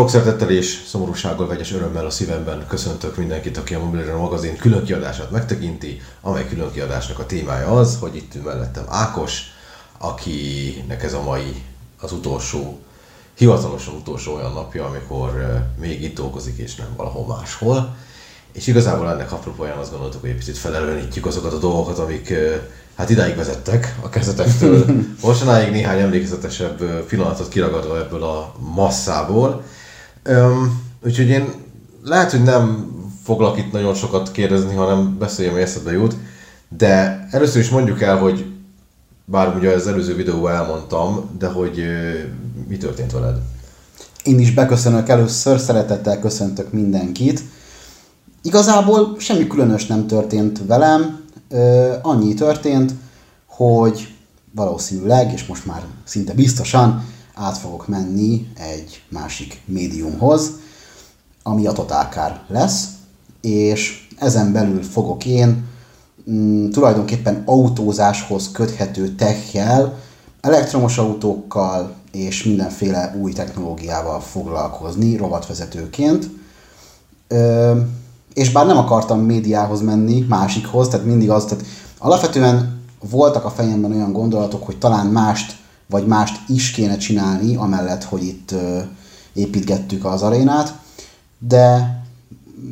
Sok szeretettel és szomorúsággal vegyes örömmel a szívemben köszöntök mindenkit, aki a Mobilaréna magazin különkiadását megtekinti, amely különkiadásnak a témája az, hogy itt ül mellettem Ákos, akinek ez a mai az utolsó, hivatalosan utolsó olyan napja, amikor még itt dolgozik és nem valahol máshol. És igazából ennek apropóján azt gondoltuk, hogy egy picit felelőnítjük azokat a dolgokat, amik hát idáig vezettek a kezdetektől. Mostanáig néhány emlékezetesebb pillanatot kiragadva ebből a masszából. Úgyhogy én lehet, hogy nem foglak itt nagyon sokat kérdezni, hanem beszéljem, hogy eszedbe jut. De először is mondjuk el, hogy bár ugye az előző videóban elmondtam, de hogy mi történt veled? Én is beköszönök először, szeretettel köszöntök mindenkit. Igazából semmi különös nem történt velem, annyi történt, hogy valószínűleg, és most már szinte biztosan át fogok menni egy másik médiumhoz, ami a Totalcar lesz, és ezen belül fogok én tulajdonképpen autózáshoz köthető techjel, elektromos autókkal és mindenféle új technológiával foglalkozni rovatvezetőként. És bár nem akartam médiához menni, másikhoz, tehát mindig az, tehát alapvetően voltak a fejemben olyan gondolatok, hogy talán mást, vagy mást is kéne csinálni, amellett, hogy itt építgettük az arénát, de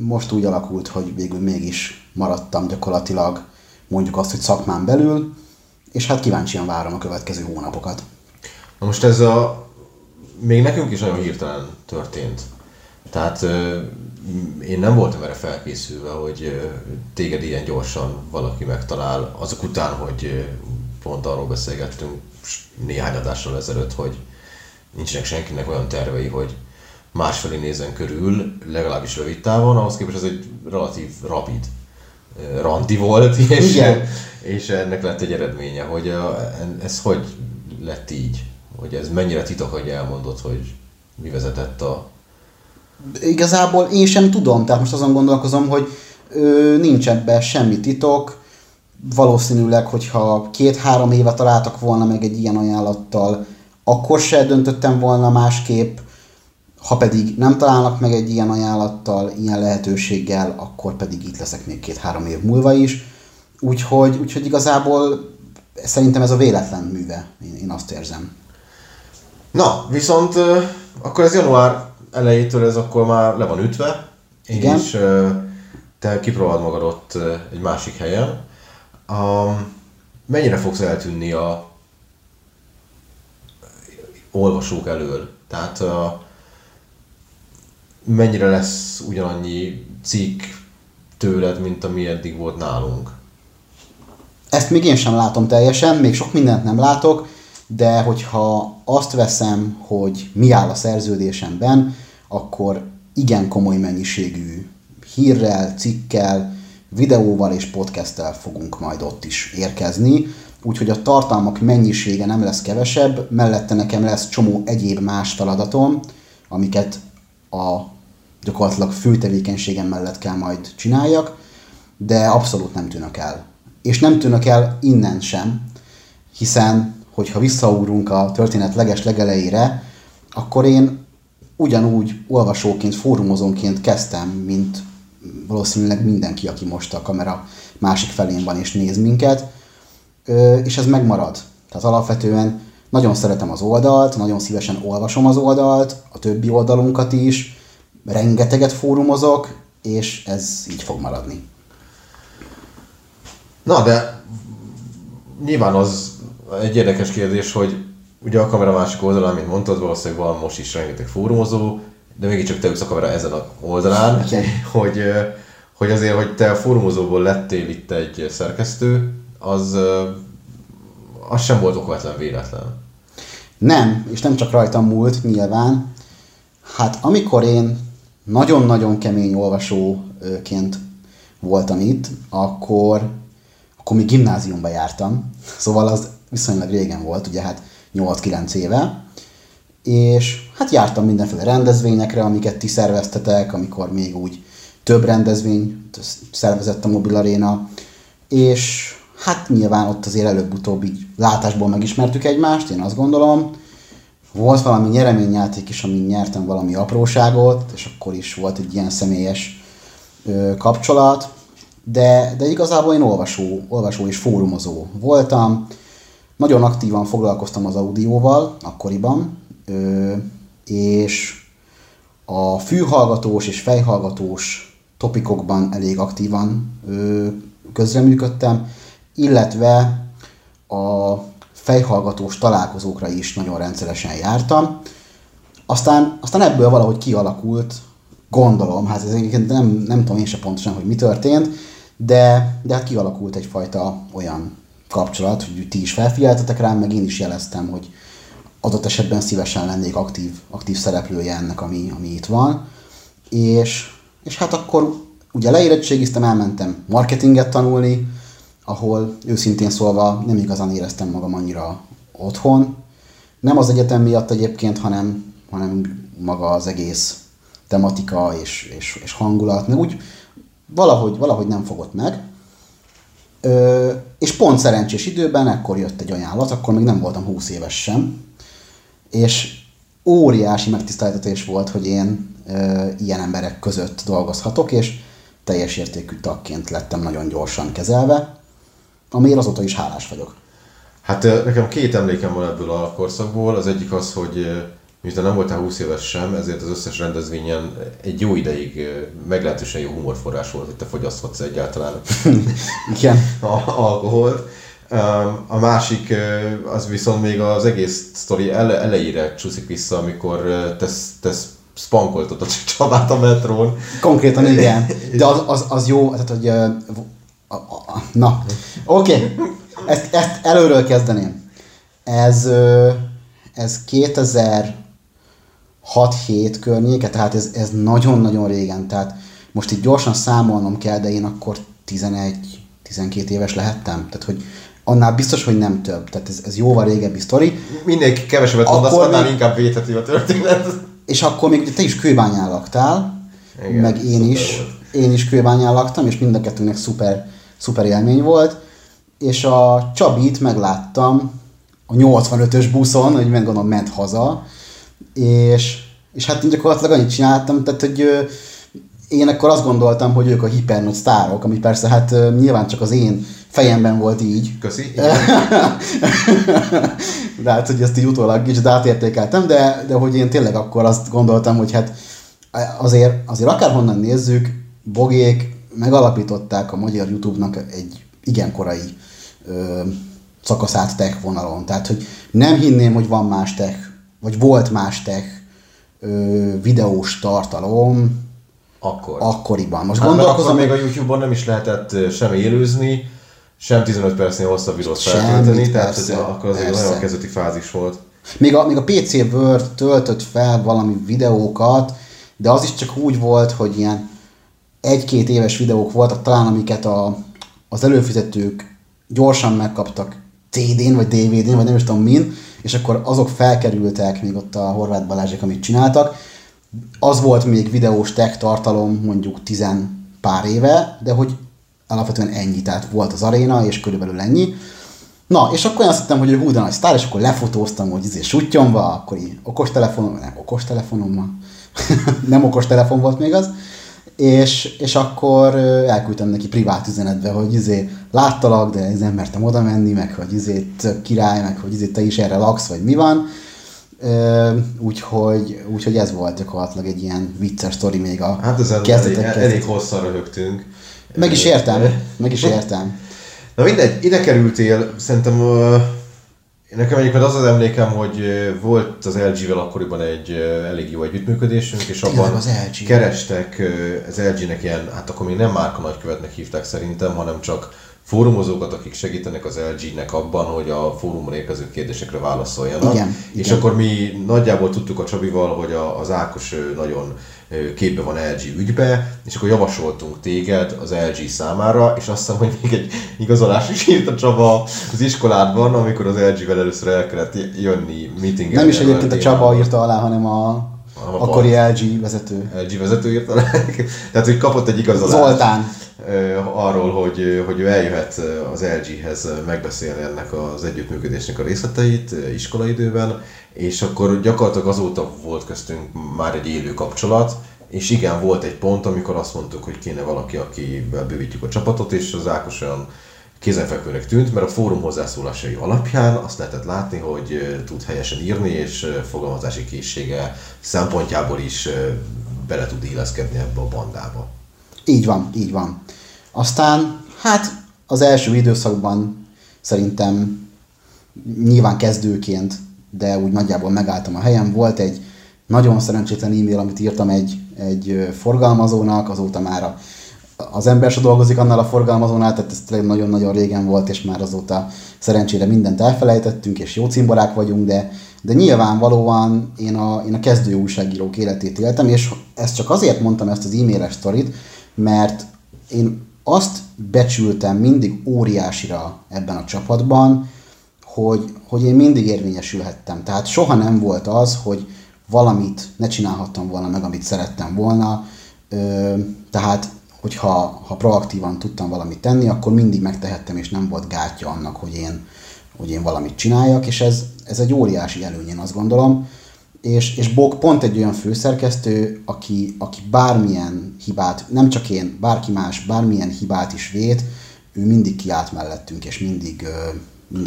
most úgy alakult, hogy végül mégis maradtam gyakorlatilag, mondjuk azt, hogy szakmán belül, és hát kíváncsian várom a következő hónapokat. Na most ez a... még nekünk is nagyon hirtelen történt. Tehát én nem voltam erre felkészülve, hogy téged ilyen gyorsan valaki megtalál, azok után, hogy pont arról beszélgettünk néhány adással ezelőtt, hogy nincsenek senkinek olyan tervei, hogy másfelé nézzen körül, legalábbis rövid távon, ahhoz képest ez egy relatív rapid randi volt, és ennek lett egy eredménye, hogy ez hogy lett így? Hogy ez mennyire titok, hogy elmondod, hogy mi vezetett a... Igazából én sem tudom, tehát most azon gondolkozom, hogy nincs ebben semmi titok. Valószínűleg, hogyha 2-3 éve találtak volna meg egy ilyen ajánlattal, akkor se döntöttem volna másképp. Ha pedig nem találnak meg egy ilyen ajánlattal, ilyen lehetőséggel, akkor pedig itt leszek még 2-3 év múlva is. Úgyhogy igazából szerintem ez a véletlen műve, én azt érzem. Na, viszont akkor ez január elejétől ez akkor már le van ütve, igen. És te kipróbáld magad ott egy másik helyen. Mennyire fogsz eltűnni a olvasók elől? Tehát mennyire lesz ugyanannyi cikk tőled, mint ami eddig volt nálunk? Ezt még én sem látom teljesen, még sok mindent nem látok, de hogyha azt veszem, hogy mi áll a szerződésemben, akkor igen komoly mennyiségű hírrel, cikkel, videóval és podcasttel fogunk majd ott is érkezni, úgyhogy a tartalmak mennyisége nem lesz kevesebb, mellette nekem lesz csomó egyéb más feladatom, amiket a gyakorlatilag fő tevékenységem mellett kell majd csináljak, de abszolút nem tűnök el. És nem tűnök el innen sem, hiszen hogyha visszaugrunk a történet leges-legelejére, akkor én ugyanúgy olvasóként, fórumozónként kezdtem, mint valószínűleg mindenki, aki most a kamera másik felén van és néz minket, és ez megmarad. Tehát alapvetően nagyon szeretem az oldalt, nagyon szívesen olvasom az oldalt, a többi oldalunkat is, rengeteget fórumozok, és ez így fog maradni. Na de nyilván az egy érdekes kérdés, hogy ugye a kamera másik oldalán, mint mondtad, valószínűleg van most is rengeteg fórumozó, de mégiscsak te ülsz a kamera ezen az oldalán, okay. hogy azért, hogy te fórumozóból lettél itt egy szerkesztő, az sem volt okvetlen véletlen. Nem, és nem csak rajtam múlt nyilván. Hát amikor én nagyon-nagyon kemény olvasóként voltam itt, akkor még gimnáziumba jártam, szóval az viszonylag régen volt, ugye hát 8-9 éve, és hát jártam mindenféle rendezvényekre, amiket ti szerveztetek, amikor még úgy több rendezvény szervezett a Mobilaréna, és hát nyilván ott azért előbb-utóbb így látásból megismertük egymást, én azt gondolom, Volt valami nyereményjáték is, amin nyertem valami apróságot, és akkor is volt egy ilyen személyes kapcsolat, de igazából én olvasó és fórumozó voltam. Nagyon aktívan foglalkoztam az audióval akkoriban, és a fülhallgatós és fejhallgatós topikokban elég aktívan közreműködtem, illetve a fejhallgatós találkozókra is nagyon rendszeresen jártam. Aztán ebből valahogy kialakult, gondolom, hát ez nem tudom én se pontosan, hogy mi történt, de hát kialakult egyfajta olyan kapcsolat, hogy ti is felfigyeltetek rám, meg én is jeleztem, hogy adott esetben szívesen lennék aktív szereplője ennek, ami itt van. És hát akkor ugye leérettségiztem, elmentem marketinget tanulni, ahol őszintén szólva nem igazán éreztem magam annyira otthon. Nem az egyetem miatt egyébként, hanem maga az egész tematika és hangulat, meg úgy valahogy nem fogott meg. És pont szerencsés időben ekkor jött egy ajánlat, akkor még nem voltam 20 éves sem, és óriási megtiszteltetés volt, hogy én ilyen emberek között dolgozhatok, és teljes értékű tagként lettem nagyon gyorsan kezelve, amiért azóta is hálás vagyok. Hát nekem két emlékem van ebből a korszakból, az egyik az, hogy miután nem voltál 20 éves sem, ezért az összes rendezvényen egy jó ideig meglehetősen jó humorforrás volt, hogy te fogyaszthatsz egyáltalán igen. Alkoholt. A másik, az viszont még az egész sztori elejére csúszik vissza, amikor te spankoltad a Csabát a metrón. Konkrétan igen, de az jó, tehát hogy... Na, oké, ezt előről kezdeném. Ez 2006-7 környéke, tehát ez nagyon-nagyon régen, tehát most itt gyorsan számolnom kell, de én akkor 11-12 éves lehettem, tehát hogy annál biztos, hogy nem több, tehát ez jóval régebbi sztori. Mindenki kevesebbet mondasz, annál inkább védheti a történet. És akkor még te is Kőbányán laktál, igen, meg én is Kőbányán laktam, és mind a kettőnek szuper élmény volt, és a Csabit megláttam a 85-ös buszon, hogy gondolom ment haza, és hát én gyakorlatilag annyit csináltam, tehát hogy én akkor azt gondoltam, hogy ők a hipernagy sztárok, ami persze hát nyilván csak az én fejemben volt így. Köszi. De hát, hogy ezt így utólag kicsit átértékeltem, de hogy én tényleg akkor azt gondoltam, hogy hát azért akárhonnan nézzük, Bogék megalapították a magyar YouTube-nak egy igen korai szakaszát tech vonalon. Tehát, hogy nem hinném, hogy van más tech, vagy volt más tech videós tartalom akkoriban. Most gondolkozom, még a YouTube-on nem is lehetett sem élőzni, sem 15 percnél hosszabb videót feltölteni, tehát akkor az egy nagyon kezdeti fázis volt. Még a PC World töltött fel valami videókat, de az is csak úgy volt, hogy ilyen 1-2 éves videók voltak talán, amiket az előfizetők gyorsan megkaptak CD-n, vagy DVD-n, vagy nem is tudom min, és akkor azok felkerültek, még ott a Horváth Balázsék, amit csináltak. Az volt még videós tech tartalom mondjuk 10 pár éve, de hogy alapvetően ennyi, tehát volt az aréna, és körülbelül ennyi. Na, és akkor én azt hittem, hogy hú, de nagy sztár, és akkor lefotóztam, hogy süttyomba, akkor így okostelefonommal, nem okostelefon volt még az, és akkor elküldtem neki privát üzenetbe, hogy láttalak, de nem mertem oda menni, meg hogy király, meg hogy te is erre laksz, vagy mi van. Úgyhogy ez volt gyakorlatilag egy ilyen vicces sztori még a kezdetek. Hát elég hosszan röhögtünk. Meg is értem. Na mindegy, ide kerültél, szerintem nekem egyébként az emlékem, hogy volt az LG-vel akkoriban egy elég jó együttműködésünk, és abban az LG. Kerestek az LG-nek ilyen, hát akkor még nem márka nagykövetnek hívták szerintem, hanem csak fórumozókat, akik segítenek az LG-nek abban, hogy a fórumon érkező kérdésekre válaszoljanak. Igen. Akkor mi nagyjából tudtuk a Csabival, hogy az Ákos nagyon képbe van LG ügybe, és akkor javasoltunk téged az LG számára, és azt hiszem, hogy még egy igazolás is írt a Csaba az iskoládban, amikor az LG-vel először el kellett jönni meetingre. Nem is egyébként a Csaba írta alá, hanem akkori LG vezető. LG vezető írta le. Tehát, hogy kapott egy igazolást. Zoltán. Arról, hogy ő eljöhet az LG-hez megbeszélni ennek az együttműködésnek a részleteit iskolaidőben, és akkor gyakorlatilag azóta volt köztünk már egy élő kapcsolat, és igen, volt egy pont, amikor azt mondtuk, hogy kéne valaki, akivel bővítjük a csapatot, és az Ákos olyan kézenfekvőnek tűnt, mert a fórum hozzászólásai alapján azt lehetett látni, hogy tud helyesen írni, és fogalmazási készsége szempontjából is bele tud illeszkedni ebbe a bandába. Így van, így van. Aztán, hát az első időszakban szerintem nyilván kezdőként, de úgy nagyjából megálltam a helyem. Volt egy nagyon szerencsétlen e-mail, amit írtam egy forgalmazónak, azóta már az ember se dolgozik annál a forgalmazónál, tehát ez tényleg nagyon-nagyon régen volt, és már azóta szerencsére mindent elfelejtettünk, és jó cimborák vagyunk, de nyilvánvalóan én a kezdő újságírók életét éltem, és ezt csak azért mondtam, ezt az e-mailes sztorit, mert én azt becsültem mindig óriásira ebben a csapatban, hogy én mindig érvényesülhettem. Tehát soha nem volt az, hogy valamit ne csinálhattam volna meg, amit szerettem volna. Tehát, hogyha proaktívan tudtam valamit tenni, akkor mindig megtehettem, és nem volt gátja annak, hogy én valamit csináljak, és ez egy óriási előny, én azt gondolom. És Bog pont egy olyan főszerkesztő, aki bármilyen hibát, nem csak én, bárki más, bármilyen hibát is vét, ő mindig kiállt mellettünk, és mindig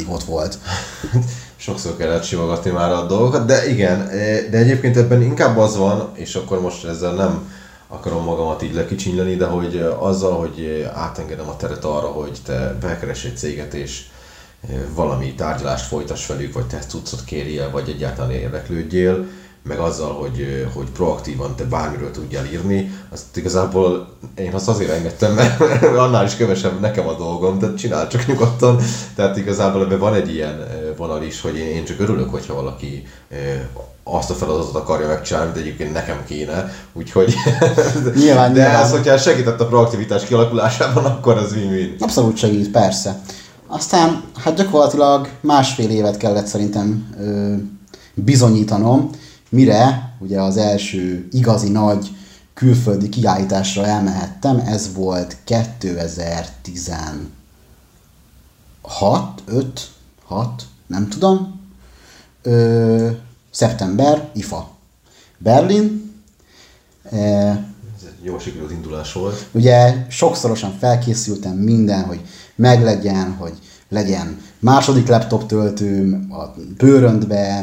ott volt. Sokszor kellett simogatni már a dolgokat, de igen, de egyébként ebben inkább az van, és akkor most ezzel nem akarom magamat így lekicsinyleni, de hogy azzal, hogy átengedem a teret arra, hogy te bekeres egy céget, és valami tárgyalást folytass velük, vagy te cuccot kérjél, vagy egyáltalán érdeklődjél, meg azzal, hogy proaktívan te bármiről tudjál írni, azt igazából én azt azért engedtem, mert annál is kevesebb nekem a dolgom, tehát csinál csak nyugodtan. Tehát igazából ebben van egy ilyen vonal is, hogy én csak örülök, hogyha valaki azt a feladatot akarja megcsinálni, de egyébként nekem kéne, úgyhogy... Nyilván, de ez, hogyha segített a proaktivitás kialakulásában, akkor az win-win. Abszolút segít, persze. Aztán hát gyakorlatilag másfél évet kellett szerintem bizonyítanom, mire ugye az első igazi nagy külföldi kiállításra elmehettem, ez volt 2016, szeptember, IFA, Berlin. Ez egy jó sikerült indulás volt. Ugye sokszorosan felkészültem minden, hogy meglegyen, hogy legyen második laptop töltőm a bőröntbe,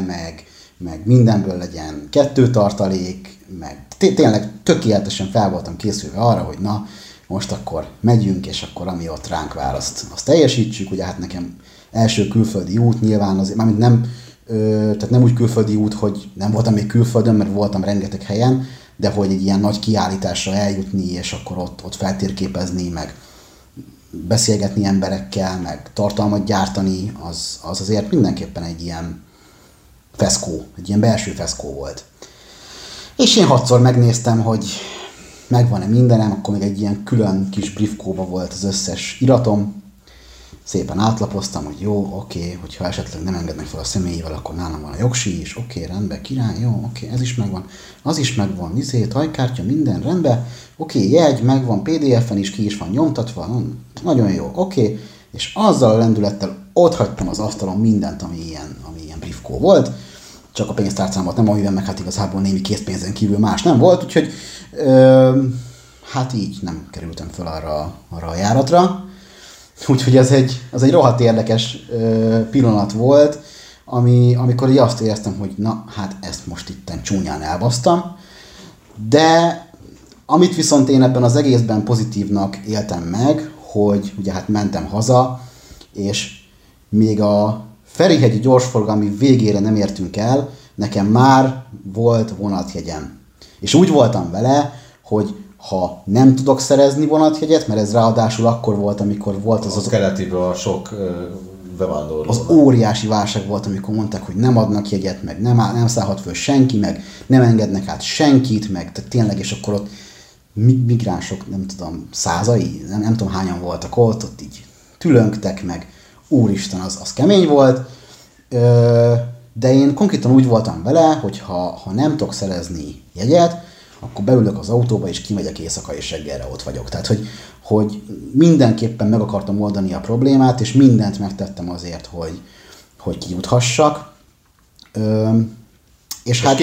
meg mindenből legyen 2 tartalék, meg tényleg tökéletesen fel voltam készülve arra, hogy na, most akkor megyünk, és akkor ami ott ránk vár, azt teljesítsük. Ugye hát nekem első külföldi út nyilván azért, mármint nem úgy külföldi út, hogy nem voltam még külföldön, mert voltam rengeteg helyen, de hogy egy ilyen nagy kiállításra eljutni, és akkor ott feltérképezni, meg beszélgetni emberekkel, meg tartalmat gyártani, az azért mindenképpen egy ilyen feszkó, egy ilyen belső feszkó volt. És én 6-szor megnéztem, hogy megvan-e mindenem, akkor még egy ilyen külön kis briefkóba volt az összes iratom. Szépen átlapoztam, hogy jó, oké, hogyha esetleg nem engednek fel a személyével, akkor nálam van a jogsíj is, oké, rendben, király, jó, oké, ez is megvan, az is megvan, hajkártya, minden rendben, oké, jegy, megvan, PDF-en is ki is van nyomtatva, nagyon jó, oké, és azzal a lendülettel ott hagytam az asztalon mindent, ami ilyen briefkó volt, csak a pénztárcámat nem, amiben meg hát igazából némi készpénzen kívül más nem volt, úgyhogy hát így nem kerültem fel arra a járatra. Úgyhogy az egy rohadt érdekes pillanat volt, amikor így azt éreztem, hogy na, hát ezt most itten csúnyán elbasztam. De amit viszont én ebben az egészben pozitívnak éltem meg, hogy ugye hát mentem haza, és még a Ferihegyi gyorsforgalmi végére nem értünk el, nekem már volt vonatjegyem. És úgy voltam vele, hogy ha nem tudok szerezni vonatjegyet, mert ez ráadásul akkor volt, amikor volt az Keletiből a sok bevándorló. Az óriási válság volt, amikor mondták, hogy nem adnak jegyet, meg nem szállhat föl senki, meg nem engednek át senkit, meg tehát tényleg, és akkor ott migránsok, nem tudom, százai, nem tudom hányan voltak ott így tülöngtek, meg úristen, az kemény volt, de én konkrétan úgy voltam vele, hogy ha nem tudok szerezni jegyet, akkor beülök az autóba és kimegyek éjszaka és reggelre ott vagyok. Tehát, hogy mindenképpen meg akartam oldani a problémát, és mindent megtettem azért, hogy kijuthassak. És hát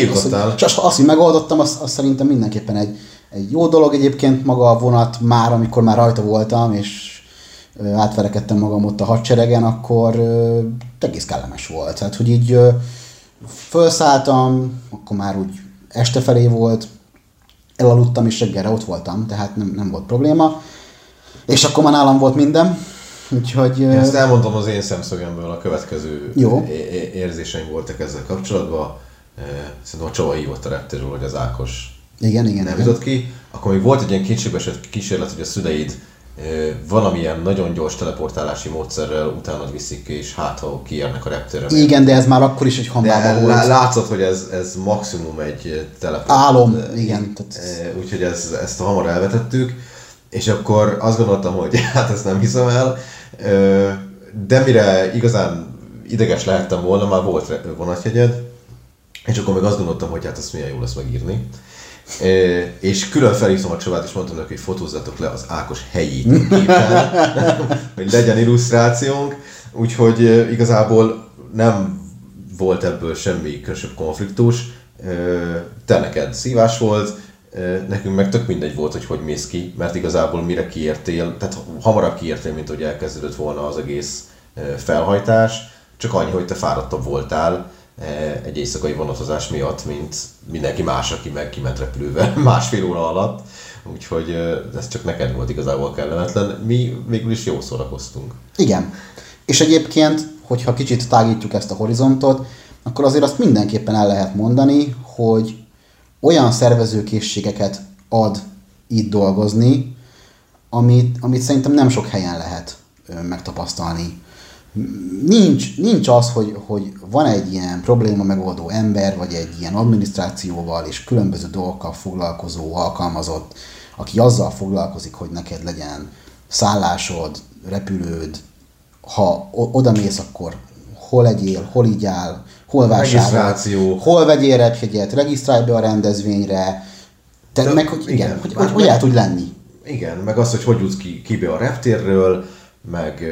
azt, hogy megoldottam, az szerintem mindenképpen egy jó dolog. Egyébként maga a vonat már, amikor már rajta voltam, és átverekedtem magam ott a hadseregen, akkor egész kellemes volt. Tehát, hogy így felszálltam, akkor már úgy este felé volt, elaludtam és reggelre ott voltam, tehát nem volt probléma. És akkor már nálam volt minden. Úgyhogy, ezt elmondom az én szemszögemből, a következő jó érzéseim voltak ezzel kapcsolatban. Szerintem a Csaba hívott a reptérről, hogy az Ákos nem jutott ki. Akkor még volt egy ilyen kétségbesett kísérlet, hogy a szüleid valamilyen nagyon gyors teleportálási módszerrel utána viszik, és hát ha kiérnek a reptérre. Igen, de ez már akkor is egy hambába volt. Látszott, hogy ez maximum egy teleport. Álom, igen. Úgyhogy ezt hamar elvetettük, és akkor azt gondoltam, hogy hát ezt nem hiszem el, de mire igazán ideges lehettem volna, már volt vonatjegyed, és akkor még azt gondoltam, hogy hát ezt milyen jó lesz megírni. És külön felhívtam a Csabát, és mondtam neki, hogy fotózzatok le az Ákos helyét képen, hogy legyen illusztrációnk, úgyhogy igazából nem volt ebből semmi különösebb konfliktus, te neked szívás volt, nekünk meg tök mindegy volt, hogy mész ki, mert igazából mire kiértél, tehát hamarabb kiértél, mint hogy elkezdődött volna az egész felhajtás, csak annyi, hogy te fáradtabb voltál egy éjszakai vonatozás miatt, mint mindenki más, aki meg kiment repülővel másfél óra alatt. Úgyhogy ez csak neked volt igazából kellemetlen. Mi végül is jól szórakoztunk. Igen. És egyébként, hogyha kicsit tágítjuk ezt a horizontot, akkor azért azt mindenképpen el lehet mondani, hogy olyan szervezőkészségeket ad itt dolgozni, amit szerintem nem sok helyen lehet megtapasztalni. Nincs az, hogy van egy ilyen probléma megoldó ember, vagy egy ilyen adminisztrációval és különböző dolgokkal foglalkozó alkalmazott, aki azzal foglalkozik, hogy neked legyen szállásod, repülőd, ha odamész, akkor hol legyél, hol igyál, hol vásárolj, hol vegyél repjegyet, regisztrálj be a rendezvényre, meg hogy el tud lenni. Igen, meg az, hogy jutsz ki be a reptérről, meg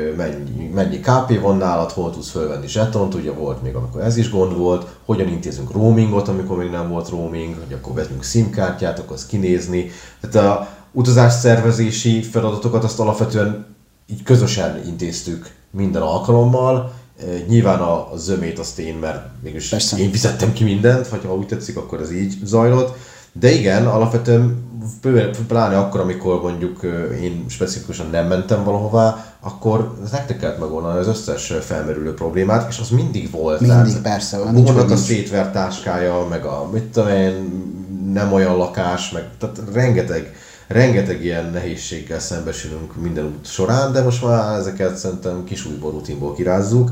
mennyi KP van nálad, hol tudsz fölvenni zsetont, ugye volt még, amikor ez is gond volt, hogyan intézünk roamingot, amikor még nem volt roaming, hogy akkor vegyünk SIM-kártyát, akkor azt kinézni. Tehát a utazásszervezési feladatokat azt alapvetően így közösen intéztük minden alkalommal. Nyilván a zömét azt én, mert mégis persze én fizettem ki mindent, vagy ha úgy tetszik, akkor ez így zajlott. De igen, alapvetően pláne akkor, amikor mondjuk én specifikusan nem mentem valahová, akkor nektek kellett megoldani az összes felmerülő problémát, és az mindig volt. Mindig, persze. A bónak a szétvert táskája, meg a mit tudom én, nem olyan lakás, meg tehát rengeteg ilyen nehézséggel szembesülünk minden út során, de most már ezeket szerintem kis újból rutinból kirázzuk.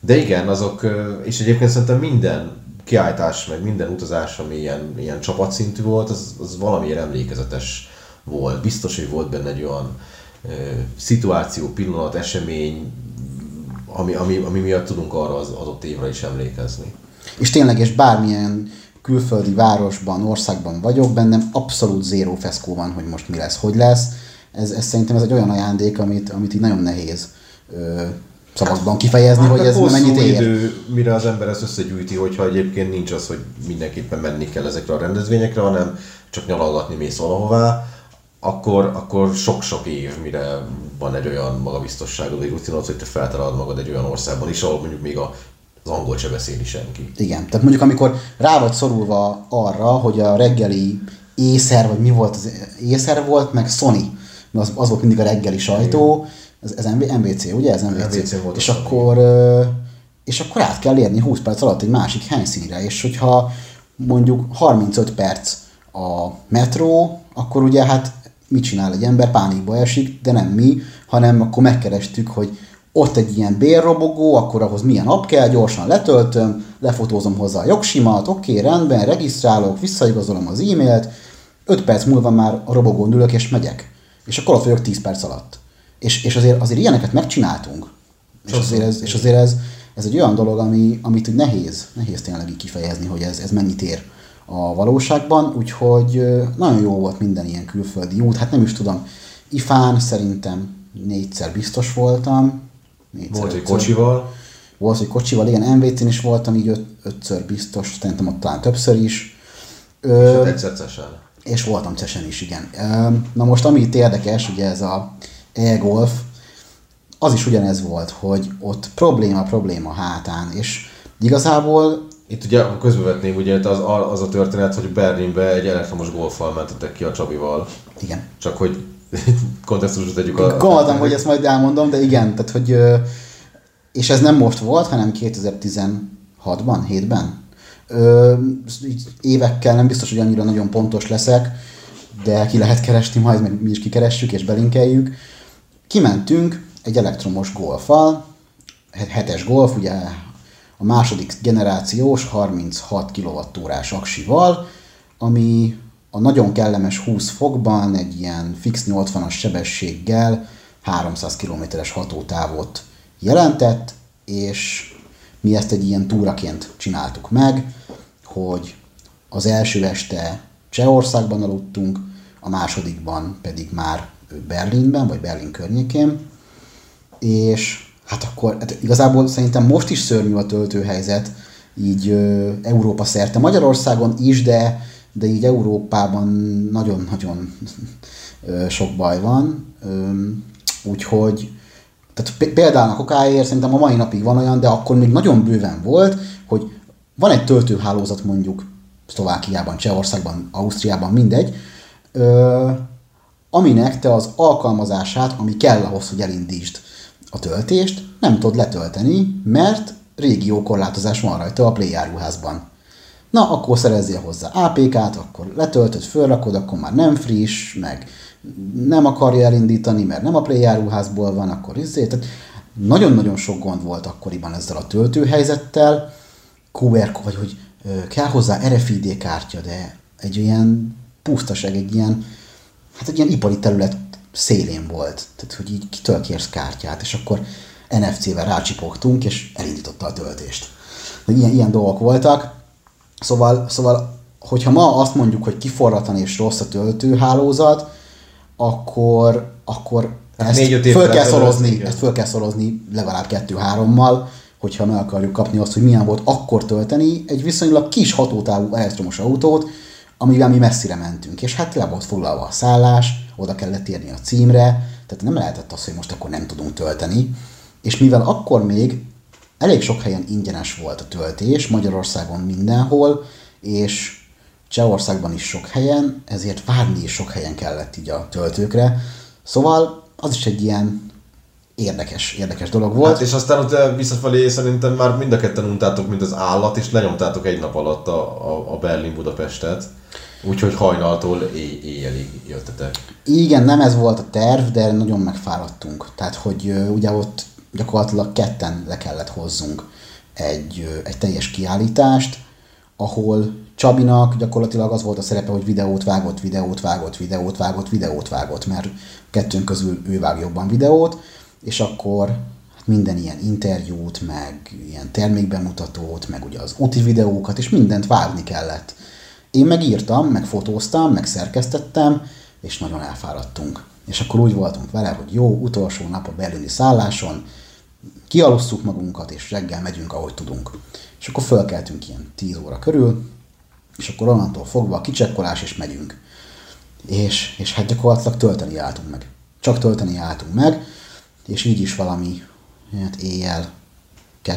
De igen, azok, és egyébként szerintem minden kiállítás, meg minden utazás, ami ilyen csapatszintű volt, az valamiért emlékezetes volt. Biztos, hogy volt benne egy olyan szituáció, pillanat, esemény, ami miatt tudunk arra az adott évre is emlékezni. És tényleg, és bármilyen külföldi városban, országban vagyok, bennem abszolút zéró feszkó van, hogy most mi lesz, hogy lesz. Ez szerintem ez egy olyan ajándék, amit így nagyon nehéz szavakban kifejezni, hát, hogy ez mennyit ér. Idő, mire az ember ezt összegyűjti, hogyha egyébként nincs az, hogy mindenképpen menni kell ezekre a rendezvényekre, hanem csak nyaralgatni mész valahová, akkor sok-sok év, mire van egy olyan magabiztosságod, egy rutinod, hogy te feltalálod magad egy olyan országban is, ahol mondjuk még az angol se beszéli senki. Igen, tehát mondjuk amikor rá vagy szorulva arra, hogy a reggeli észer, vagy mi volt az észer volt, meg Sony, mert az volt mindig a reggeli sajtó, ez MVC, ugye? Ez MVC. És akkor át kell érni 20 perc alatt egy másik helyszínre, és hogyha mondjuk 35 perc a metró, akkor ugye hát mit csinál egy ember? Pánikba esik, de nem mi, hanem akkor megkerestük, hogy ott egy ilyen bérrobogó, akkor ahhoz milyen app kell, gyorsan letöltöm, lefotózom hozzá a jogsimat, oké, rendben, regisztrálok, visszaigazolom az e-mailt, 5 perc múlva már a robogón ülök és megyek. És akkor ott vagyok 10 perc alatt. És azért ilyeneket megcsináltunk. És azért ez ez egy olyan dolog, amit úgy nehéz tényleg így kifejezni, hogy ez mennyit ér a valóságban, úgyhogy nagyon jó volt minden ilyen külföldi út, hát nem is tudom, IFA-n szerintem 4-szer biztos voltam. 4-szer, volt egy kocsival. Volt egy kocsival, igen, MVC-n is voltam, így 5-ször biztos, szerintem ott talán többször is. És egyszer CES-en. És voltam CES-en is, igen. Na most, ami itt érdekes, ugye ez a e-golf, az is ugyanez volt, hogy ott probléma hátán, és igazából... Itt ugye közbevetném, ugye az a történet, hogy Berlinbe egy elektromos golffal mentettek ki a Csabival. Igen. Csak hogy kontextusra tegyük a... Gondoltam, hogy ezt majd elmondom, de igen, tehát hogy... És ez nem most volt, hanem 2016-ban, 7-ben. Évekkel nem biztos, hogy annyira nagyon pontos leszek, de ki lehet keresni, majd meg mi is kikeressük és belinkeljük. Kimentünk egy elektromos golffal, 7-es golf, ugye a második generációs 36 kWh-s aksival, ami a nagyon kellemes 20 fokban egy ilyen fix 80-as sebességgel 300 km-es hatótávot jelentett, és mi ezt egy ilyen túraként csináltuk meg, hogy az első este Csehországban aludtunk, a másodikban pedig már Berlinben, vagy Berlin környékén, és hát akkor hát igazából szerintem most is szörnyű a töltőhelyzet, így Európa szerte, Magyarországon is, de így Európában nagyon-nagyon sok baj van, úgyhogy tehát például a okáért szerintem a mai napig van olyan, de akkor még nagyon bőven volt, hogy van egy töltőhálózat mondjuk Szlovákiában, Csehországban, Ausztriában, mindegy, aminek te az alkalmazását, ami kell ahhoz, hogy elindítsd a töltést, nem tudod letölteni, mert régiókorlátozás van rajta a Play áruházban. Na, akkor szerezzél hozzá APK-t, akkor letöltöd, fölrakod, akkor már nem friss, meg nem akarja elindítani, mert nem a Play áruházból van, akkor tehát nagyon-nagyon sok gond volt akkoriban ezzel a töltőhelyzettel, QR, vagy hogy kell hozzá RFID kártya, de egy ilyen pusztaság, egy ilyen ipari terület szélén volt, tehát hogy így kitől kérsz kártyát, és akkor NFC-vel rácsipogtunk, és elindította a töltést. Ilyen dolgok voltak, szóval hogyha ma azt mondjuk, hogy kiforratlan és rossz a töltőhálózat, akkor ezt föl kell szorozni legalább 2-3-mal, hogyha meg akarjuk kapni azt, hogy milyen volt akkor tölteni egy viszonylag kis hatótávú elektromos autót, amivel mi messzire mentünk. És hát le volt foglalva a szállás, oda kellett érni a címre, tehát nem lehetett az, hogy most akkor nem tudunk tölteni. És mivel akkor még elég sok helyen ingyenes volt a töltés, Magyarországon mindenhol, és Csehországban is sok helyen, ezért várni is sok helyen kellett így a töltőkre. Szóval az is egy ilyen érdekes dolog volt. Hát és aztán ott visszafelé szerintem már mind a ketten untátok, mint az állat, és lenyomtátok egy nap alatt a Berlin-Budapestet. Úgyhogy hajnaltól éjjelig jöttetek. Igen, nem ez volt a terv, de nagyon megfáradtunk. Tehát, hogy ugye ott gyakorlatilag ketten le kellett hozzunk egy teljes kiállítást, ahol Csabinak gyakorlatilag az volt a szerepe, hogy videót vágott, mert kettőnk közül ő vág jobban videót, és akkor minden ilyen interjút, meg ilyen termékbemutatót, meg ugye az úti videókat, és mindent vágni kellett. Én meg írtam, meg fotóztam, meg szerkesztettem, és nagyon elfáradtunk. És akkor úgy voltunk vele, hogy jó, utolsó nap a berlini szálláson, kialusszuk magunkat, és reggel megyünk, ahogy tudunk. És akkor fölkeltünk ilyen 10 óra körül, és akkor onnantól fogva a kicsekkolás, és megyünk. És hát gyakorlatilag tölteni álltunk meg. Csak tölteni álltunk meg, és így is valami hát éjjel 2-3,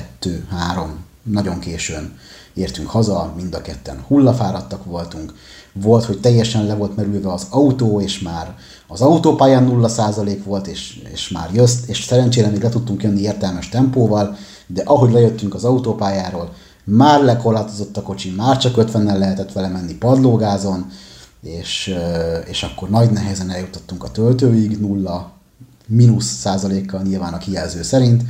nagyon későn értünk haza, mind a ketten hullafáradtak voltunk. Volt, hogy teljesen le volt merülve az autó, és már az autópályán 0% volt, és már jössz, és szerencsére még le tudtunk jönni értelmes tempóval, de ahogy lejöttünk az autópályáról, már lekorlátozott a kocsi, már csak 50-nel lehetett vele menni padlógázon, és akkor nagy nehezen eljutottunk a töltőig, 0%-kal nyilván a kijelző szerint.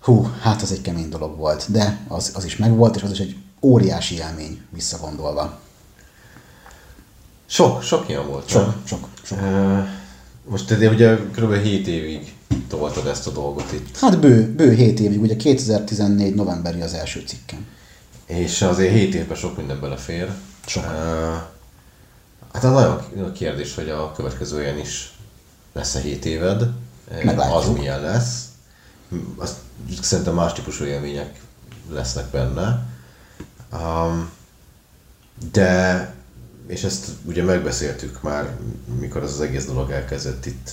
Hú, hát az egy kemény dolog volt, de az is megvolt, és az is egy óriási élmény visszagondolva. Sok ilyen volt. Most ugye kb. 7 évig toltad ezt a dolgot itt? Hát bő 7 évig, ugye 2014 novemberi az első cikkem. És azért 7 évben sok minden belefér. Sok. Hát az nagyon kérdés, hogy a következő olyan is lesz-e 7 éved, meglátjuk. Az milyen lesz. Azt szerintem más típusú élmények lesznek benne. De, és ezt ugye megbeszéltük már, mikor az egész dolog elkezdett itt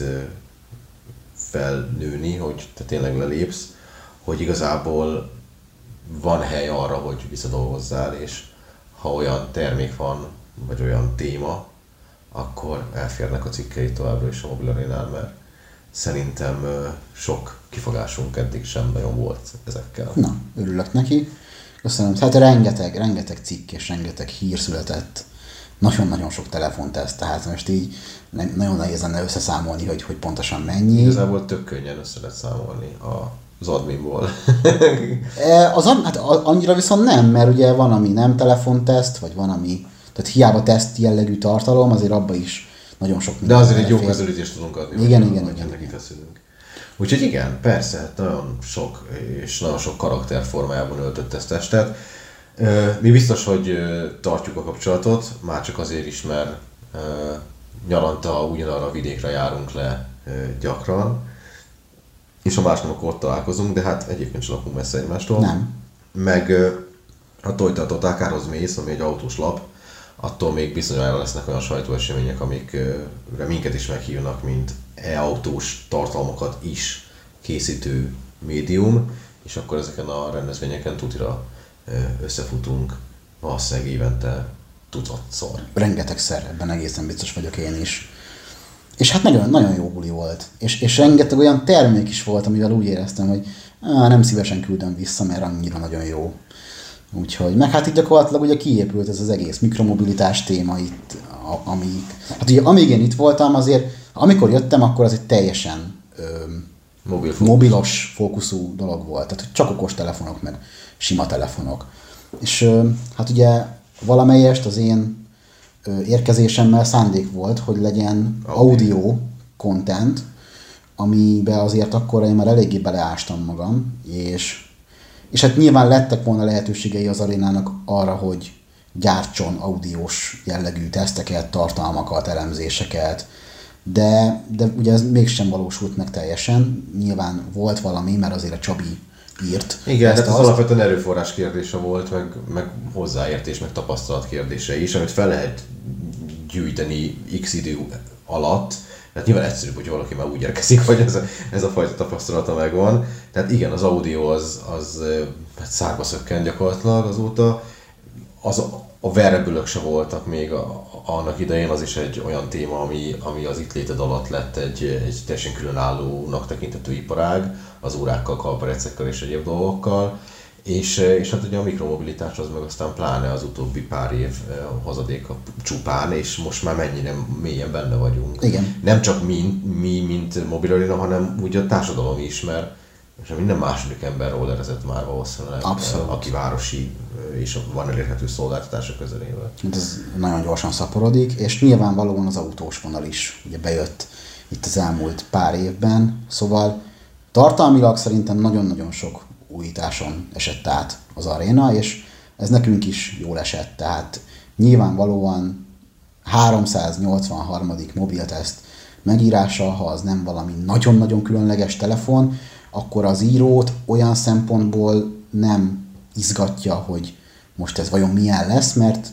felnőni, hogy te tényleg lelépsz, hogy igazából van hely arra, hogy visszadolgozzál, és ha olyan termék van, vagy olyan téma, akkor elférnek a cikkei továbbra is a Mobilarénál, mert szerintem sok kifogásunk eddig sem nagyon volt ezekkel. Na, örülök neki. Köszönöm. Hát rengeteg cikk és rengeteg hír született. Nagyon-nagyon sok telefonteszt, tehát most így nagyon nehéz lenne összeszámolni, hogy pontosan mennyi. Igazából tök könnyen össze lehet számolni az adminból. Hát annyira viszont nem, mert ugye van, ami nem telefonteszt, vagy van, ami... Tehát hiába teszt jellegű tartalom, azért abba is nagyon sok minden. De azért egy jó közelítést tudunk adni. Igen. Úgyhogy igen, persze, hát nagyon sok és nagyon sok karakter formájában öltött ezt testet. Mi biztos, hogy tartjuk a kapcsolatot, már csak azért is, mert nyaranta ugyanarra a vidékre járunk le gyakran, és a másnapok ott találkozunk, de hát egyébként sem lakunk messze egymástól. Nem. Meg a Totalcarhoz mész, ami egy autós lap, attól még bizonyára lesznek olyan sajtóesemények, amikre minket is meghívnak, mint e-autós tartalmakat is készítő médium, és akkor ezeken a rendezvényeken tutira összefutunk valószínűleg évente tucatszor. Rengetegszer, ebben egészen biztos vagyok én is. És hát nagyon jó buli volt. És rengeteg olyan termék is volt, amivel úgy éreztem, hogy nem szívesen küldöm vissza, mert annyira nagyon jó. Úgyhogy, meg hát itt gyakorlatilag ugye kiépült ez az egész mikromobilitás téma itt, ami... Hát ugye amíg én itt voltam azért, amikor jöttem, akkor az egy teljesen mobilos fókuszú dolog volt. Tehát csak okos telefonok, meg sima telefonok. És hát ugye valamelyest az én érkezésemmel szándék volt, hogy legyen audio content, amiben azért akkor én már eléggé beleástam magam, és hát nyilván lettek volna lehetőségei az arénának arra, hogy gyártson audiós jellegű teszteket, tartalmakat, elemzéseket, de ugye ez mégsem valósult meg teljesen. Nyilván volt valami, mert azért a Csabi írt. Igen, tehát az alapvetően erőforrás kérdése volt, meg hozzáértés, meg tapasztalat kérdése is, amit fel lehet gyűjteni x idő alatt. Tehát nyilván egyszerűbb, hogy valaki már úgy érkezik, hogy ez a fajta tapasztalata megvan. Tehát igen, az audio az szárba szökkent gyakorlatilag azóta. A wearablek se voltak még annak idején, az is egy olyan téma, ami az itt léted alatt lett egy teljesen különállónak tekintető iparág, az órákkal, kalperecekkel és egyéb dolgokkal. És hát ugye a mikromobilitás az meg aztán pláne az utóbbi pár év hozadéka csupán, és most már mennyire mélyen benne vagyunk. Igen. Nem csak mi mint Mobilaréna, hanem úgy a társadalom is, mert minden második ember rollerezett már valószínűleg, aki városi és van elérhető szolgáltatások közelével. Ez nagyon gyorsan szaporodik, és nyilvánvalóan az autós vonal is ugye bejött itt az elmúlt pár évben, szóval tartalmilag szerintem nagyon-nagyon sok újításon esett át az aréna, és ez nekünk is jól esett. Tehát nyilvánvalóan 383. mobilteszt megírása, ha az nem valami nagyon-nagyon különleges telefon, akkor az írót olyan szempontból nem izgatja, hogy most ez vajon milyen lesz, mert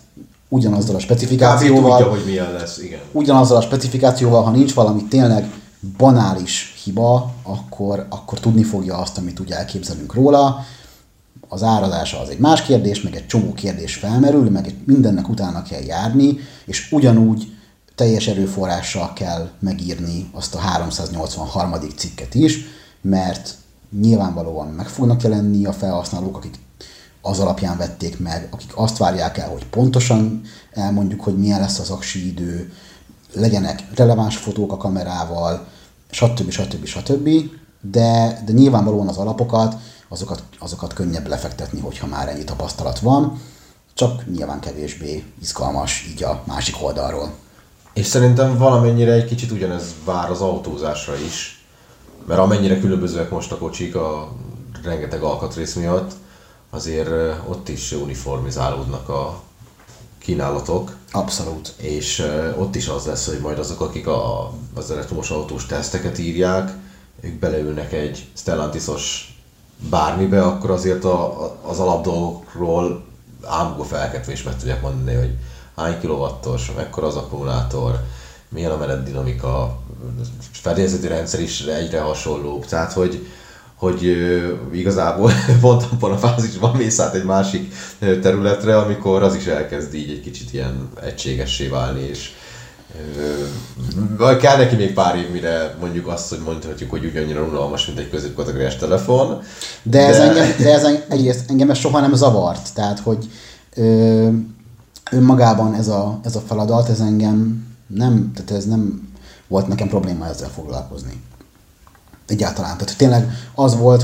ugyanazzal a specifikációval... Tudja, hogy milyen lesz, igen. Ugyanazzal a specifikációval, ha nincs valami tényleg banális hiba, akkor tudni fogja azt, amit úgy elképzelünk róla. Az árazása az egy más kérdés, meg egy csomó kérdés felmerül, meg mindennek utána kell járni, és ugyanúgy teljes erőforrással kell megírni azt a 383. cikket is, mert nyilvánvalóan meg fognak jelenni a felhasználók, akik az alapján vették meg, akik azt várják el, hogy pontosan elmondjuk, hogy milyen lesz az aksi idő, legyenek releváns fotók a kamerával, stb. De nyilvánvalóan az alapokat, azokat könnyebb lefektetni, hogyha már ennyi tapasztalat van, csak nyilván kevésbé izgalmas így a másik oldalról. És szerintem valamennyire egy kicsit ugyanez vár az autózásra is, Mert amennyire különbözőek most a kocsik a rengeteg alkatrész miatt, azért ott is uniformizálódnak a kínálatok. Abszolút. És ott is az lesz, hogy majd azok, akik az elektromos autós teszteket írják, ők beleülnek egy Stellantisos bármibe, akkor azért az alapdolgokról ámugó felketvés meg tudják mondani, hogy hány kilovattos, mekkora az akkumulátor, milyen a menetdinamika, fedélzeti rendszer is egyre hasonló. Tehát, hogy igazából pont abban a fázisban mész át egy másik területre, amikor az is elkezd így egy kicsit ilyen egységessé válni, és kell neki még pár év, mire mondjuk azt, hogy mondhatjuk, hogy ugyannyira unalmas, mint egy középkategóriás telefon. De ez engem soha nem zavart, tehát hogy önmagában ez a feladat, ez engem nem, tehát ez nem volt nekem probléma ezzel foglalkozni. Egyáltalán. Tehát tényleg az volt,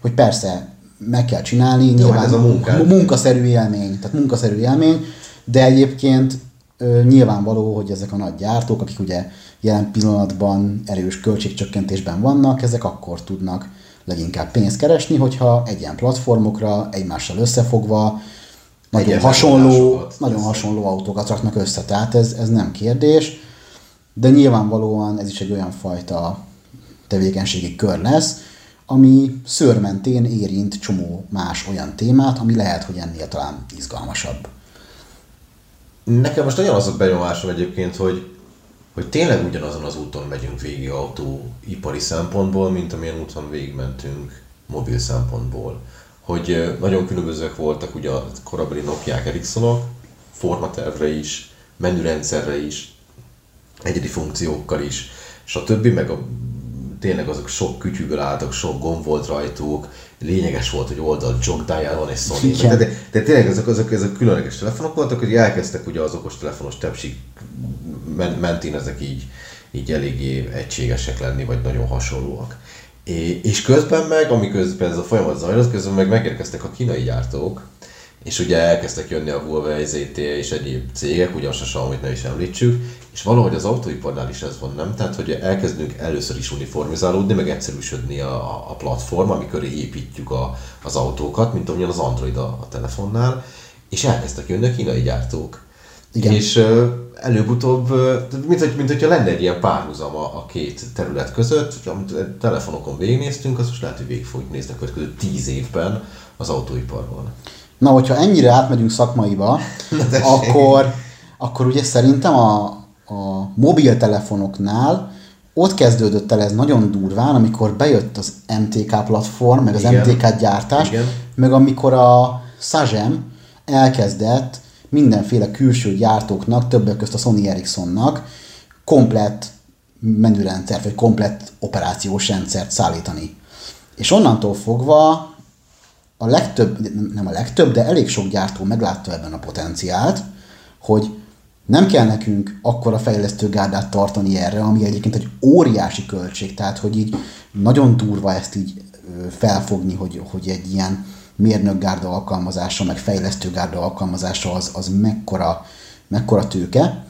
hogy persze meg kell csinálni, nyilván ez a munkaszerű élmény, de egyébként nyilvánvaló, hogy ezek a nagy gyártók, akik ugye jelen pillanatban erős költségcsökkentésben vannak, ezek akkor tudnak leginkább pénzt keresni, hogyha egy ilyen platformokra egymással összefogva nagyon hasonló autókat raknak össze. Tehát ez nem kérdés, de nyilvánvalóan ez is egy olyan fajta tevékenységi kör lesz, ami szőr mentén érint csomó más olyan témát, ami lehet, hogy ennél talán izgalmasabb. Nekem most nagyon az a benyomásom egyébként, hogy tényleg ugyanazon az úton megyünk végig autóipari szempontból, mint amilyen úton végigmentünk mobil szempontból. Hogy nagyon különbözőek voltak ugye a korabeli Nokiák, Ericssonok, formatervre is, menürendszerre is, egyedi funkciókkal is, és a többi, meg tényleg azok sok kütyűből álltak, sok gomb volt rajtuk, lényeges volt, hogy oldal csokdáján van egy Sony. De tényleg ezek különleges telefonok voltak, hogy elkezdtek ugye az okostelefonos tepsik mentén ezek így eléggé egységesek lenni, vagy nagyon hasonlóak. És közben meg, amiközben ez a folyamat zajlott, közben meg megérkeztek a kínai gyártók, és ugye elkezdtek jönni a Huawei, ZTE és egyéb cégek, ugyanis a Xiaomit ne is említsük, és valahogy az autóiparnál is ez van, nem? Tehát, hogy elkezdünk először is uniformizálódni, meg egyszerűsödni a platform, amikor építjük az autókat, mint amilyen az Android a telefonnál, és elkezdtek jönni a kínai gyártók. Igen. És előbb-utóbb, mint hogyha lenne egy ilyen párhuzam a két terület között, amit a telefonokon végignéztünk, azt most lehet, hogy végig fogjuk nézni a következő 10 évben az autóiparban. Na, hogyha ennyire átmegyünk szakmaiba, akkor ugye szerintem a mobiltelefonoknál ott kezdődött el ez nagyon durván, amikor bejött az MTK platform, meg az MTK gyártás, meg amikor a Sagem elkezdett mindenféle külső gyártóknak, többek közt a Sony Ericssonnak komplett menürendszert, vagy komplett operációs rendszert szállítani. És onnantól fogva a legtöbb, nem a legtöbb, de elég sok gyártó meglátta ebben a potenciált, hogy nem kell nekünk akkora fejlesztőgárdát tartani erre, ami egyébként egy óriási költség, tehát hogy így nagyon durva ezt így felfogni, hogy egy ilyen mérnökgárda alkalmazása, meg fejlesztőgárda alkalmazása az mekkora tőke.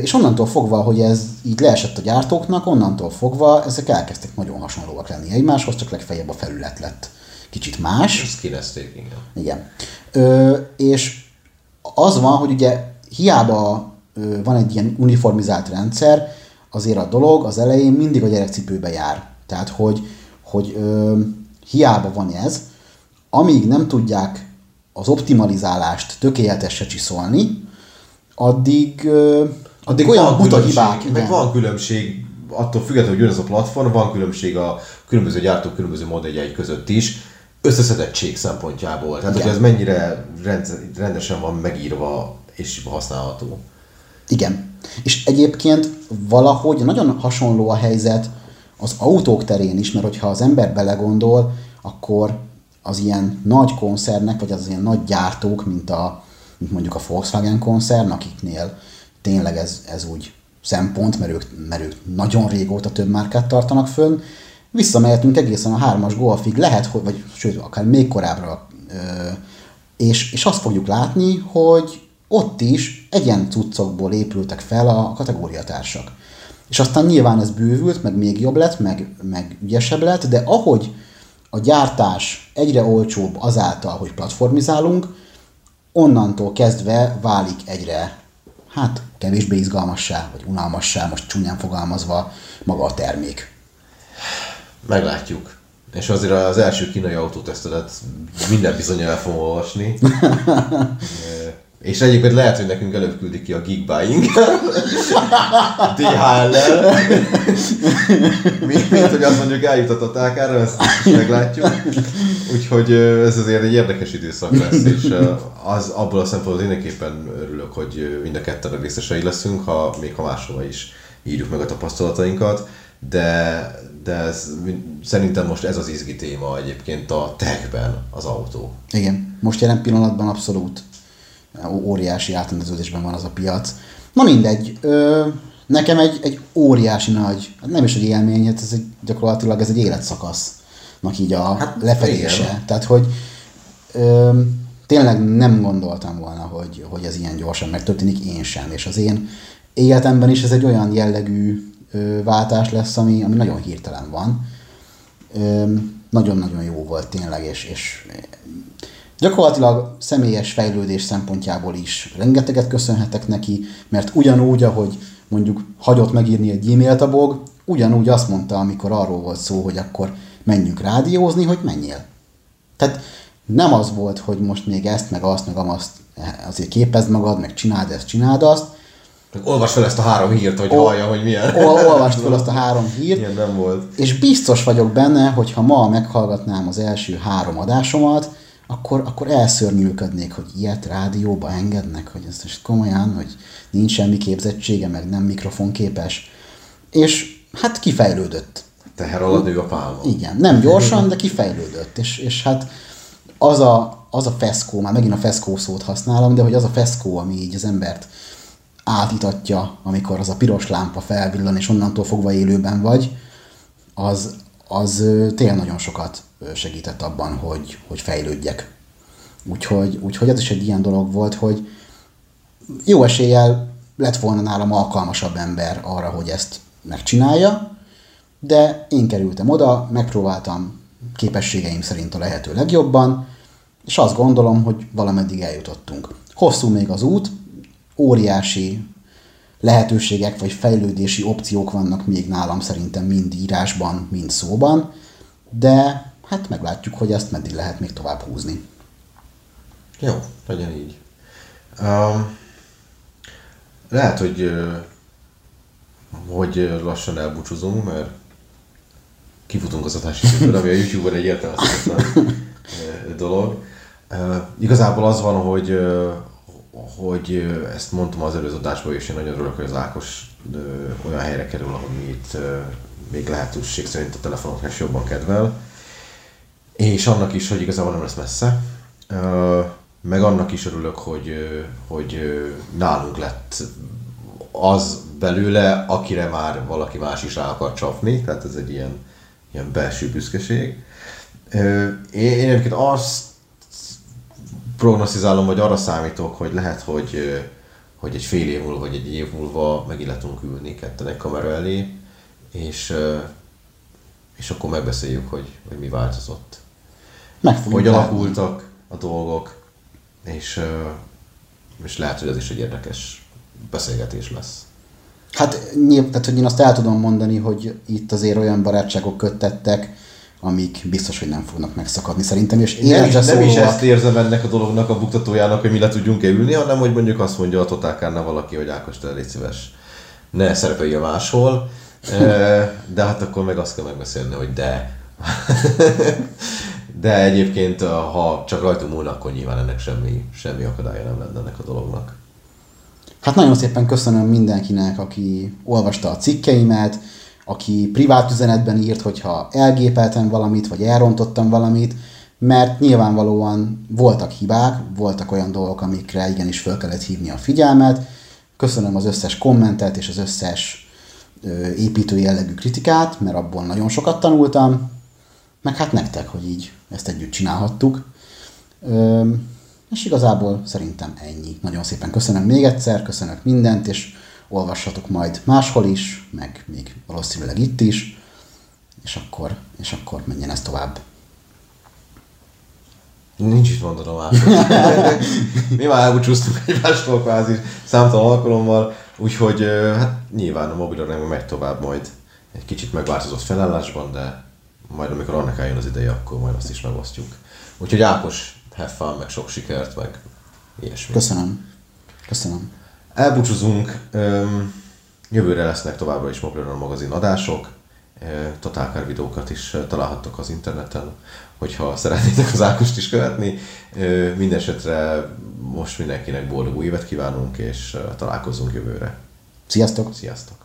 És onnantól fogva, hogy ez így leesett a gyártóknak, onnantól fogva ezek elkezdtek nagyon hasonlóak lenni egymáshoz, csak legfeljebb a felület lett kicsit más. Ezt kérdezték, igen. És az van, hogy ugye hiába van egy ilyen uniformizált rendszer, azért a dolog az elején mindig a gyerekcipőbe jár. Tehát, hogy hiába van ez, amíg nem tudják az optimalizálást tökéletesre csiszolni, addig olyan buta hibák. Meg van különbség, attól függetlenül, hogy jön ez a platform, van különbség a különböző gyártók különböző modelljei között is, összeszedettség szempontjából. Tehát, igen, hogy ez mennyire rendesen van megírva és használható. Igen. És egyébként valahogy nagyon hasonló a helyzet az autók terén is, mert hogyha az ember belegondol, akkor az ilyen nagy koncernek, vagy az ilyen nagy gyártók, mint mondjuk a Volkswagen koncern, akiknél tényleg ez úgy szempont, mert ők nagyon régóta több márkát tartanak fönn. Visszamehetünk egészen a 3-as Golfig, lehet, hogy, vagy sőt, akár még korábbra, és azt fogjuk látni, hogy ott is egyen cuccokból épültek fel a kategóriatársak. És aztán nyilván ez bővült, meg még jobb lett, meg ügyesebb lett, de ahogy a gyártás egyre olcsóbb azáltal, hogy platformizálunk, onnantól kezdve válik egyre, hát kevésbé izgalmassá, vagy unalmassá, most csúnyán fogalmazva, maga a termék. Meglátjuk. És azért az első kínai autótesztedet minden bizony el fogom olvasni. És egyébként lehet, hogy nekünk előbb küldik ki a geekbuying-el, a DHL-el, mint hogy azt mondjuk eljutott a Totalcarra, ezt is meglátjuk. Úgyhogy ez azért egy érdekes időszak lesz, és az, abból a szempontból mindenképpen örülök, hogy mind a ketten a részesei leszünk, még ha máshova is írjuk meg a tapasztalatainkat, de ez, szerintem most ez az izgi téma egyébként a techben az autó. Igen, most jelen pillanatban abszolút óriási átrendeződésben van az a piac. Na mindegy, nekem egy óriási nagy, nem is egy élmény, hát ez egy, gyakorlatilag ez egy életszakasznak így a lefedése. Igen. Tehát, hogy tényleg nem gondoltam volna, hogy ez ilyen gyorsan megtörténik, én sem. És az én életemben is ez egy olyan jellegű váltás lesz, ami nagyon hirtelen van. Nagyon-nagyon jó volt tényleg, és gyakorlatilag személyes fejlődés szempontjából is rengeteget köszönhetek neki, mert ugyanúgy, ahogy mondjuk hagyott megírni egy e-mailt a Bog, ugyanúgy azt mondta, amikor arról volt szó, hogy akkor menjünk rádiózni, hogy menjél. Tehát nem az volt, hogy most még ezt, meg azt, meg amazt, azért képezd magad, meg csináld ezt, csináld azt. Olvasd fel ezt a 3 hírt, hogy halljam, hogy milyen. Olvasd fel azt a 3 hírt. Ilyen nem volt. És biztos vagyok benne, hogy ha ma meghallgatnám az első 3 adásomat, akkor elszörnyűködnék, hogy ilyet rádióba engednek, hogy ez most komolyan, hogy nincs semmi képzettsége, meg nem mikrofonképes. És hát kifejlődött. Teher alatt ő a pálma. Igen, nem gyorsan, de kifejlődött. És hát az a feszkó, már megint a feszkó szót használom, de hogy az a feszkó, ami így az embert átítatja, amikor az a piros lámpa felvillan, és onnantól fogva élőben vagy, az tényleg nagyon sokat segített abban, hogy fejlődjek. Úgyhogy ez is egy ilyen dolog volt, hogy jó eséllyel lett volna nálam alkalmasabb ember arra, hogy ezt megcsinálja, de én kerültem oda, megpróbáltam képességeim szerint a lehető legjobban, és azt gondolom, hogy valameddig eljutottunk. Hosszú még az út, óriási lehetőségek vagy fejlődési opciók vannak még nálam szerintem mind írásban, mind szóban, de hát meglátjuk, hogy ezt meddig lehet még tovább húzni. Jó, legyen így. Lehet, hogy lassan elbúcsúzunk, mert kifutunk az adási időből, ami a YouTube-on egy értelmezhetetlen dolog. Igazából az van, hogy ezt mondtam az előző adásban, és én nagyon örülök, hogy az Ákos olyan helyre kerül, ahol mi itt még lehetőség szerint a telefonoknak is jobban kedvel. És annak is, hogy igazából nem lesz messze. Meg annak is örülök, hogy nálunk lett az belőle, akire már valaki más is rá akar csapni. Tehát ez egy ilyen belső büszkeség. Én egyébként azt prognosztizálom, vagy arra számítok, hogy lehet, hogy egy fél év múlva, vagy egy év múlva megint le tudunk ülni ketten egy kamera elé, és akkor megbeszéljük, hogy mi változott. Hogy alakultak a dolgok, és lehet, hogy ez is egy érdekes beszélgetés lesz. Hát tehát, hogy én azt el tudom mondani, hogy itt azért olyan barátságok köttettek, amik biztos, hogy nem fognak megszakadni szerintem. És nem is ezt érzem ennek a dolognak a buktatójának, hogy mi le tudjunk-e ülni, hanem hogy mondjuk azt mondja a Totalcarnál valaki, hogy Ákos, te légy szíves, ne szerepelj máshol, de hát akkor meg azt kell megbeszélni, hogy de. De egyébként, ha csak rajtunk múlna, akkor nyilván ennek semmi akadálya nem lenne ennek a dolognak. Hát nagyon szépen köszönöm mindenkinek, aki olvasta a cikkeimet, aki privát üzenetben írt, hogyha elgépeltem valamit, vagy elrontottam valamit, mert nyilvánvalóan voltak hibák, voltak olyan dolgok, amikre igenis fel kellett hívni a figyelmet. Köszönöm az összes kommentet és az összes építő jellegű kritikát, mert abból nagyon sokat tanultam, meg hát nektek, hogy így ezt együtt csinálhattuk. És igazából szerintem ennyi. Nagyon szépen köszönöm még egyszer, köszönök mindent, és olvassatok majd máshol is, meg még valószínűleg itt is, és akkor menjen ez tovább. Nincs is mondanom át. Mi már elbúcsúztunk egymástól kvázi számtalan alkalommal, úgyhogy hát nyilván a Mobilaréna megy tovább majd. Egy kicsit megváltozott felállásban, de majd amikor annak eljön az ideje, akkor majd azt is megosztjuk. Úgyhogy Ákos, have fun, meg sok sikert, meg ilyesmi. Köszönöm. Köszönöm. Elbúcsúzunk. Jövőre lesznek továbbra is Mobilaréna magazin adások. Totalcar videókat is találhattok az interneten, hogyha szeretnétek az Ákost is követni. Mindenesetre most mindenkinek boldog új évet kívánunk, és találkozunk jövőre. Sziasztok! Sziasztok!